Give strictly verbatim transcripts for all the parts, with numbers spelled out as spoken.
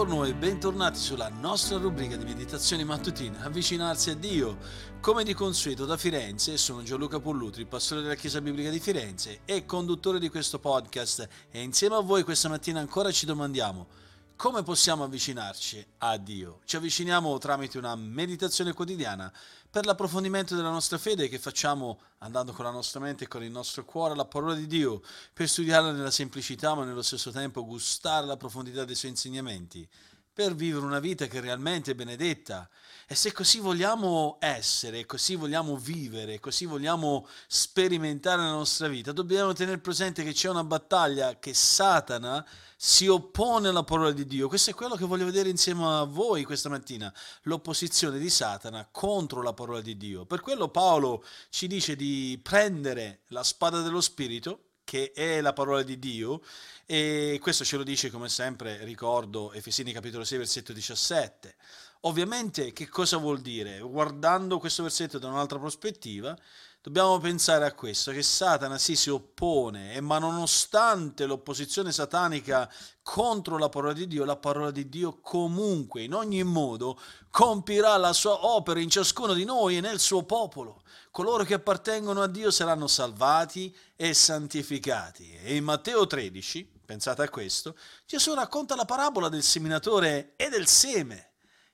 Buongiorno e bentornati sulla nostra rubrica di meditazioni mattutine, avvicinarsi a Dio. Come di consueto da Firenze sono Gianluca Pollutri, pastore della Chiesa Biblica di Firenze e conduttore di questo podcast, e insieme a voi questa mattina ancora ci domandiamo: come possiamo avvicinarci a Dio? Ci avviciniamo tramite una meditazione quotidiana per l'approfondimento della nostra fede, che facciamo andando con la nostra mente e con il nostro cuore alla parola di Dio, per studiarla nella semplicità ma nello stesso tempo gustare la profondità dei suoi insegnamenti, per vivere una vita che realmente è benedetta. E se così vogliamo essere, così vogliamo vivere, così vogliamo sperimentare la nostra vita, dobbiamo tenere presente che c'è una battaglia, che Satana si oppone alla parola di Dio. Questo è quello che voglio vedere insieme a voi questa mattina, l'opposizione di Satana contro la parola di Dio. Per quello Paolo ci dice di prendere la spada dello Spirito, che è la parola di Dio, e questo ce lo dice, come sempre ricordo, Efesini capitolo sei versetto diciassette. Ovviamente che cosa vuol dire? Guardando questo versetto da un'altra prospettiva, dobbiamo pensare a questo, che Satana sì, si oppone, ma nonostante l'opposizione satanica contro la parola di Dio, la parola di Dio comunque, in ogni modo, compirà la sua opera in ciascuno di noi e nel suo popolo. Coloro che appartengono a Dio saranno salvati e santificati. E in Matteo tredici, pensate a questo, Gesù racconta la parabola del seminatore e del seme.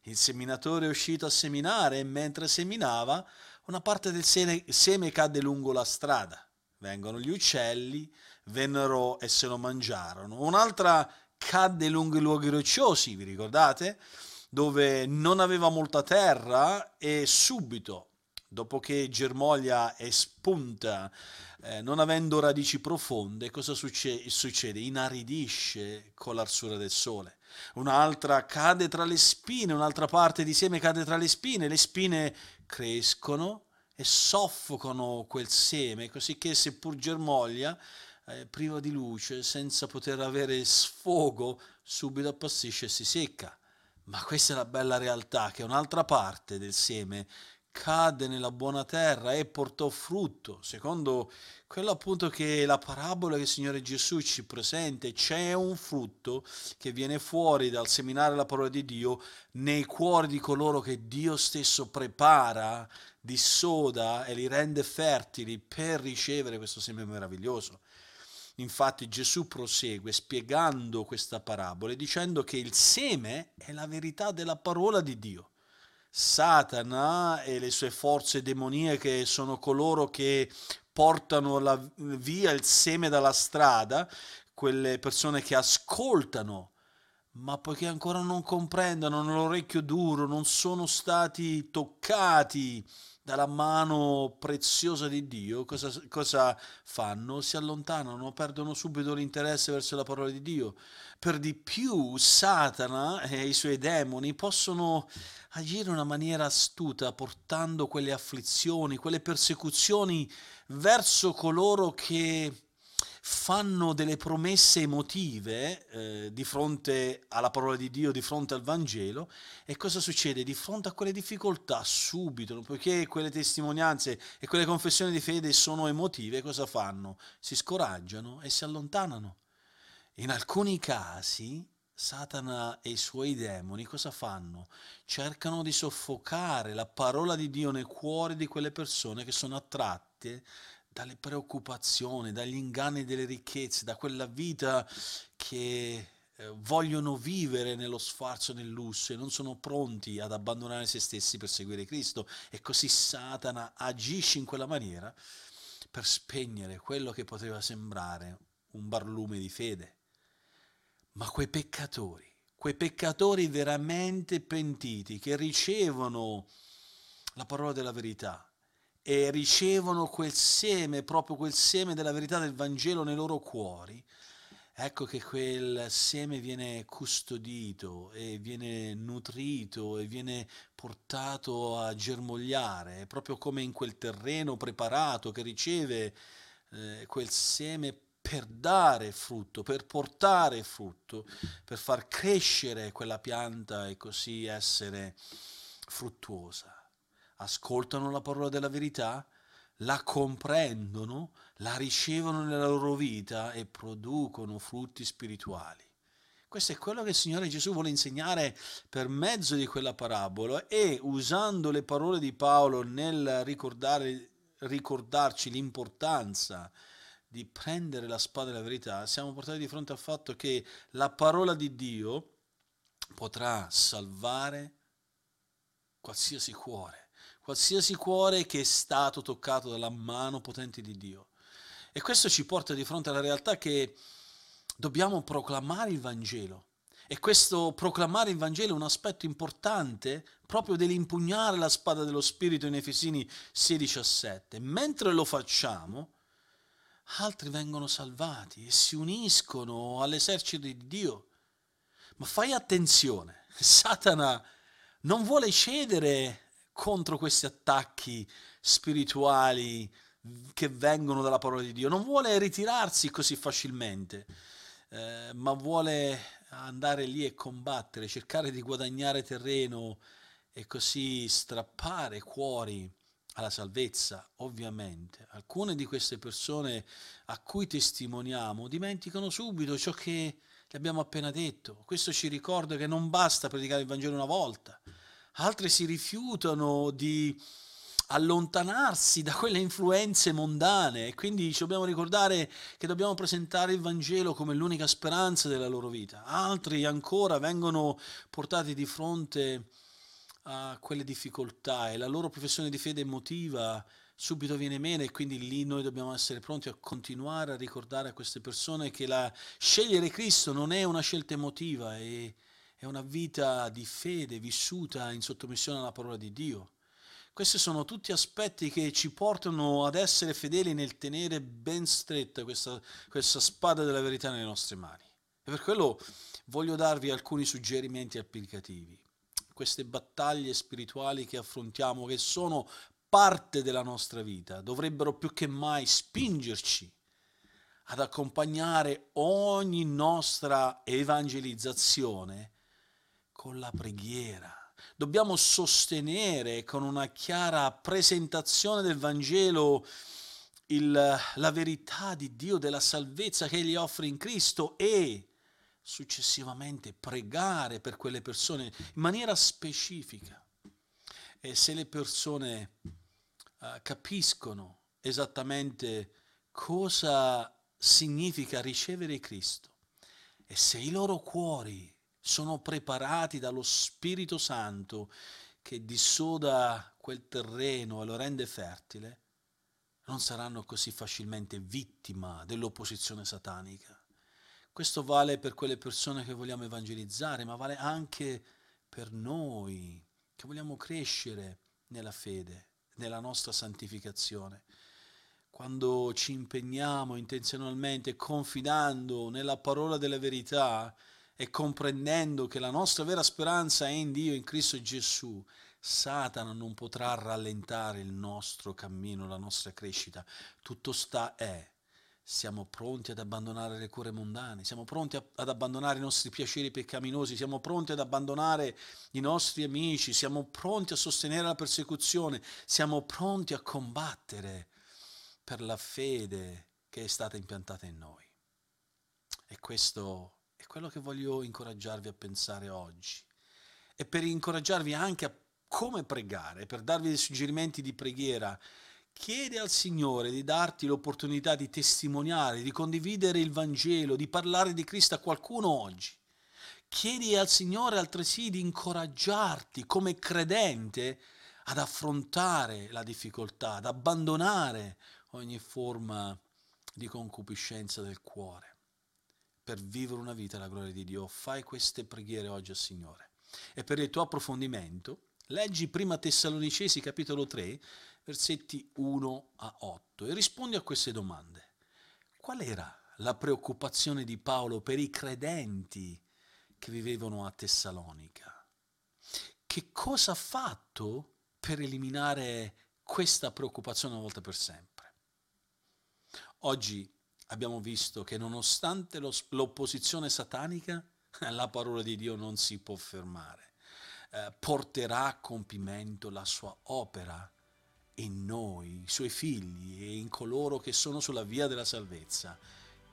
Il seminatore è uscito a seminare e mentre seminava una parte del seme cadde lungo la strada. Vengono gli uccelli, vennero e se lo mangiarono. Un'altra cadde lungo i luoghi rocciosi, vi ricordate? Dove non aveva molta terra e subito, dopo che germoglia e spunta, eh, non avendo radici profonde, cosa succe- succede? Inaridisce con l'arsura del sole. Un'altra cade tra le spine, un'altra parte di seme cade tra le spine, le spine crescono e soffocano quel seme, così che seppur germoglia, eh, priva di luce, senza poter avere sfogo, subito appassisce e si secca. Ma questa è la bella realtà, che un'altra parte del seme cadde nella buona terra e portò frutto, secondo quello appunto che la parabola che il Signore Gesù ci presenta. C'è un frutto che viene fuori dal seminare la parola di Dio nei cuori di coloro che Dio stesso prepara, dissoda e li rende fertili per ricevere questo seme meraviglioso. Infatti Gesù prosegue spiegando questa parabola e dicendo che il seme è la verità della parola di Dio. Satana e le sue forze demoniache sono coloro che portano la, via il seme dalla strada, quelle persone che ascoltano, ma poiché ancora non comprendono, hanno l'orecchio duro, non sono stati toccati dalla mano preziosa di Dio, cosa, cosa fanno? Si allontanano, perdono subito l'interesse verso la parola di Dio. Per di più Satana e i suoi demoni possono agire in una maniera astuta, portando quelle afflizioni, quelle persecuzioni verso coloro che fanno delle promesse emotive eh, di fronte alla parola di Dio, di fronte al Vangelo. E cosa succede? Di fronte a quelle difficoltà subito, poiché quelle testimonianze e quelle confessioni di fede sono emotive, cosa fanno? Si scoraggiano e si allontanano. In alcuni casi Satana e i suoi demoni cosa fanno? Cercano di soffocare la parola di Dio nei cuori di quelle persone che sono attratte dalle preoccupazioni, dagli inganni delle ricchezze, da quella vita che eh, vogliono vivere nello sfarzo, nel lusso, e non sono pronti ad abbandonare se stessi per seguire Cristo. E così Satana agisce in quella maniera per spegnere quello che poteva sembrare un barlume di fede. Ma quei peccatori, quei peccatori veramente pentiti, che ricevono la parola della verità, e ricevono quel seme, proprio quel seme della verità del Vangelo nei loro cuori, ecco che quel seme viene custodito e viene nutrito e viene portato a germogliare, proprio come in quel terreno preparato che riceve eh, quel seme per dare frutto, per portare frutto, per far crescere quella pianta e così essere fruttuosa. Ascoltano la parola della verità, la comprendono, la ricevono nella loro vita e producono frutti spirituali. Questo è quello che il Signore Gesù vuole insegnare per mezzo di quella parabola, e usando le parole di Paolo nel ricordare, ricordarci l'importanza di prendere la spada della verità, siamo portati di fronte al fatto che la parola di Dio potrà salvare qualsiasi cuore, qualsiasi cuore che è stato toccato dalla mano potente di Dio. E questo ci porta di fronte alla realtà che dobbiamo proclamare il Vangelo. E questo proclamare il Vangelo è un aspetto importante proprio dell'impugnare la spada dello Spirito in Efesini sei diciassette. Mentre lo facciamo, altri vengono salvati e si uniscono all'esercito di Dio. Ma fai attenzione, Satana non vuole cedere contro questi attacchi spirituali che vengono dalla parola di Dio, non vuole ritirarsi così facilmente, eh, ma vuole andare lì e combattere, cercare di guadagnare terreno e così strappare cuori alla salvezza. Ovviamente alcune di queste persone a cui testimoniamo dimenticano subito ciò che le abbiamo appena detto. Questo ci ricorda che non basta predicare il Vangelo una volta. Altri si rifiutano di allontanarsi da quelle influenze mondane, e quindi ci dobbiamo ricordare che dobbiamo presentare il Vangelo come l'unica speranza della loro vita. Altri ancora vengono portati di fronte a quelle difficoltà e la loro professione di fede emotiva subito viene meno, e quindi lì noi dobbiamo essere pronti a continuare a ricordare a queste persone che la scegliere Cristo non è una scelta emotiva, è, è una vita di fede vissuta in sottomissione alla parola di Dio. Questi sono tutti aspetti che ci portano ad essere fedeli nel tenere ben stretta questa, questa spada della verità nelle nostre mani. E per quello voglio darvi alcuni suggerimenti applicativi. Queste battaglie spirituali che affrontiamo, che sono parte della nostra vita, dovrebbero più che mai spingerci ad accompagnare ogni nostra evangelizzazione con la preghiera. Dobbiamo sostenere con una chiara presentazione del Vangelo il, la verità di Dio, della salvezza che Egli offre in Cristo, e successivamente pregare per quelle persone in maniera specifica. E se le persone uh, capiscono esattamente cosa significa ricevere Cristo, e se i loro cuori sono preparati dallo Spirito Santo che dissoda quel terreno e lo rende fertile, non saranno così facilmente vittima dell'opposizione satanica. Questo vale per quelle persone che vogliamo evangelizzare, ma vale anche per noi che vogliamo crescere nella fede, nella nostra santificazione. Quando ci impegniamo intenzionalmente, confidando nella parola della verità, e comprendendo che la nostra vera speranza è in Dio, in Cristo Gesù, Satana non potrà rallentare il nostro cammino, la nostra crescita. Tutto sta è, siamo pronti ad abbandonare le cure mondane, siamo pronti a, ad abbandonare i nostri piaceri peccaminosi, siamo pronti ad abbandonare i nostri amici, siamo pronti a sostenere la persecuzione, siamo pronti a combattere per la fede che è stata impiantata in noi. E questo è quello che voglio incoraggiarvi a pensare oggi, e per incoraggiarvi anche a come pregare, per darvi dei suggerimenti di preghiera, chiedi al Signore di darti l'opportunità di testimoniare, di condividere il Vangelo, di parlare di Cristo a qualcuno oggi. Chiedi al Signore altresì di incoraggiarti come credente ad affrontare la difficoltà, ad abbandonare ogni forma di concupiscenza del cuore, per vivere una vita alla gloria di Dio. Fai queste preghiere oggi al Signore. E per il tuo approfondimento, leggi prima Tessalonicesi capitolo tre, versetti uno a otto, e rispondi a queste domande. Qual era la preoccupazione di Paolo per i credenti che vivevano a Tessalonica? Che cosa ha fatto per eliminare questa preoccupazione una volta per sempre? Oggi abbiamo visto che nonostante lo, l'opposizione satanica, la parola di Dio non si può fermare. Eh, porterà a compimento la sua opera in noi, i suoi figli e in coloro che sono sulla via della salvezza,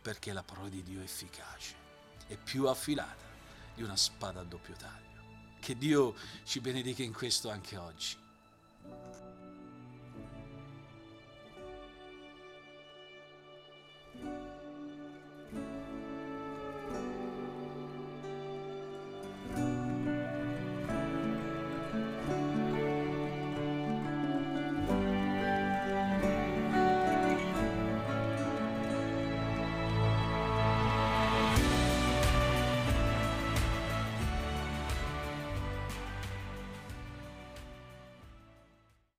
perché la parola di Dio è efficace. e più affilata di una spada a doppio taglio. Che Dio ci benedica in questo anche oggi. Thank you.